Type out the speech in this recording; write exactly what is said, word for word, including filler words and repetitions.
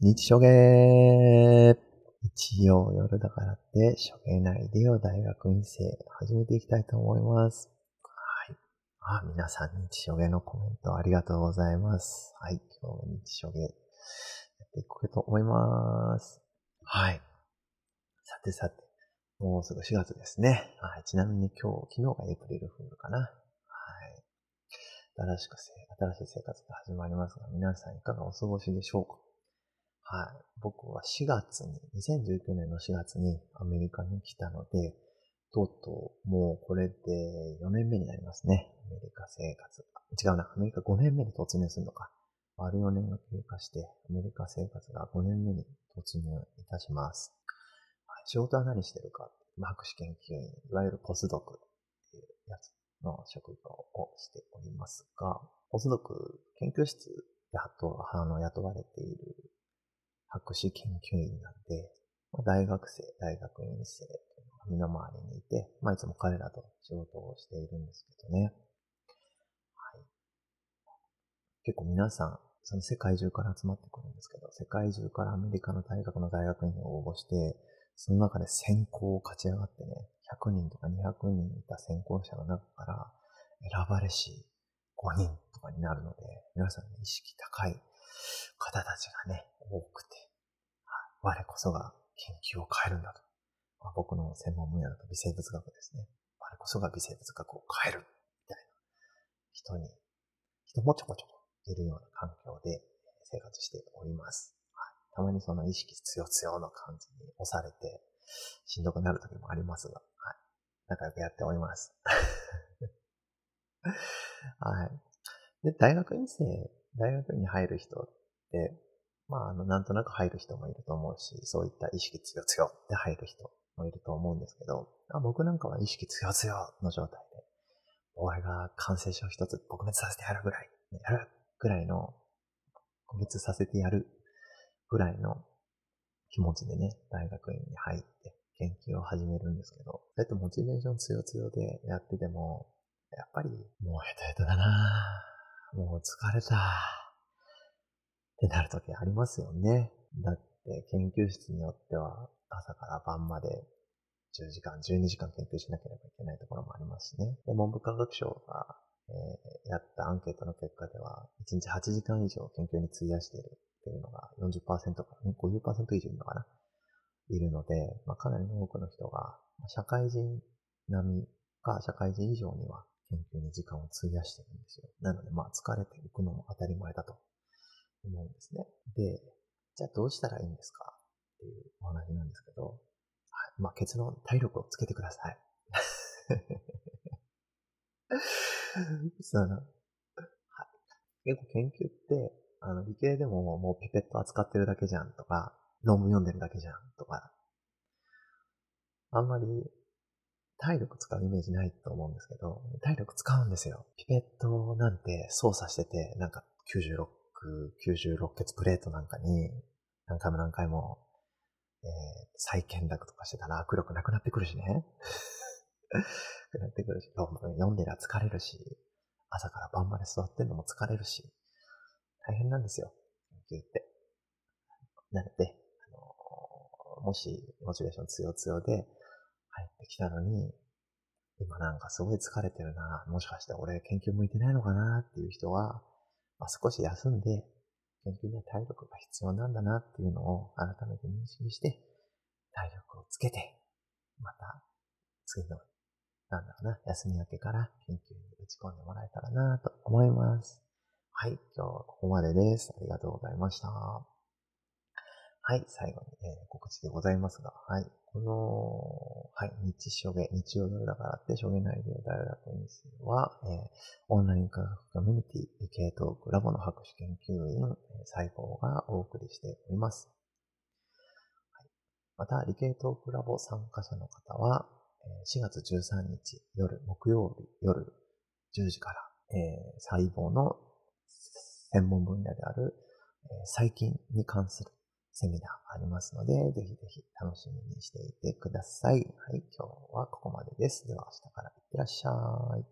日初芸。日曜夜だからって初芸ないでよ大学院生、始めていきたいと思います。はい、あ、皆さん日初芸のコメントありがとうございます。はい、今日も日初芸やっていこうと思います。はい、さてさて、もうすぐしがつですね。はい、ちなみに今日、昨日がエイプリルフールかな。はい、新しくせ新しい生活が始まりますが、皆さんいかがお過ごしでしょうか。はい。僕はしがつに、にせんじゅうきゅうねんのしがつにアメリカに来たので、とうとうもうこれでよねんめになりますね。アメリカ生活。違うな、アメリカごねんめで突入するのか。丸よねんが経過して、アメリカ生活がごねんめに突入いたします。はい、仕事は何してるか。博士研究員、いわゆるポスドクっていうやつの職業をしておりますが、ポスドク研究室であの雇われている博士研究員なんで、大学生、大学院生というのが身の回りにいて、まあ、いつも彼らと仕事をしているんですけどね。はい、結構皆さん、その世界中から集まってくるんですけど、世界中からアメリカの大学の大学院に応募して、その中で選考を勝ち上がってね、ひゃくにんとかにひゃくにんいた選考者の中から選ばれしごにんとかになるので、皆さん、ね、意識高い方たちがね、多くて、はい、我こそが研究を変えるんだと。まあ、僕の専門分野だと微生物学ですね。我こそが微生物学を変える、みたいな人に、人もちょこちょこいるような環境で生活しております。はい、たまにその意識強強の感じに押されて、しんどくなる時もありますが、はい、仲良くやっております。はい。で、大学院生、大学に入る人って、まあ、あの、なんとなく入る人もいると思うし、そういった意識強強って入る人もいると思うんですけど、あ、僕なんかは意識強強の状態で、俺が感染症一つ撲滅させてやるぐらい、やるぐらいの、撲滅させてやるぐらいの気持ちでね、大学院に入って研究を始めるんですけど、だってモチベーション強強でやってても、やっぱり、もうヘトヘトだなぁ、もう疲れたってなるときありますよね。だって研究室によっては朝から晩までじゅうじかん、じゅうにじかん研究しなければいけないところもありますしね。で、文部科学省が、えー、やったアンケートの結果では、いちにちはちじかん以上研究に費やしているっていうのが よんじゅっパーセント から、ね、ごじゅっパーセント 以上いるのかな、いるので、まあ、かなり多くの人が、社会人並みか社会人以上には研究に時間を費やしてるんですよ。なので、まあ、疲れていくのも当たり前だと思うんですね。で、じゃあどうしたらいいんですかっていうお話なんですけど、はい、まあ結論、体力をつけてください。その、はい、結構研究って、あの理系でももうピペット扱ってるだけじゃんとか、論文読んでるだけじゃんとか、あんまり体力使うイメージないと思うんですけど、体力使うんですよ。ピペットなんて操作してて、なんかきゅうじゅうろく、きゅうじゅうろっけつプレートなんかに何回も何回も、えー、再検索とかしてたら握力なくなってくるしね。なくなってくるし、読んでりゃ疲れるし、朝から晩まで座ってんのも疲れるし、大変なんですよ、研究って。なので、あのー、もしモチベーション強強で入ってきたのに、今なんかすごい疲れてるな、もしかして俺研究向いてないのかなっていう人は、まあ、少し休んで、研究には体力が必要なんだなっていうのを改めて認識して、体力をつけて、また次の、なんだろうな、休み明けから研究に打ち込んでもらえたらなと思います。はい、今日はここまでです。ありがとうございました。はい、最後に、えー、告知でございますが、はい、この、はい、日初芸、日曜夜だからって初芸内容大学院生は、えー、オンライン科学コミュニティ、理系トークラボの博士研究員、西郷がお送りしております。はい、また、理系トークラボ参加者の方は、しがつじゅうさんにち夜、木曜日夜じゅうじから、えー、細胞の専門分野である、えー、細菌に関するセミナーありますので、ぜひぜひ楽しみにしていてください。はい、今日はここまでです。では明日からいってらっしゃい。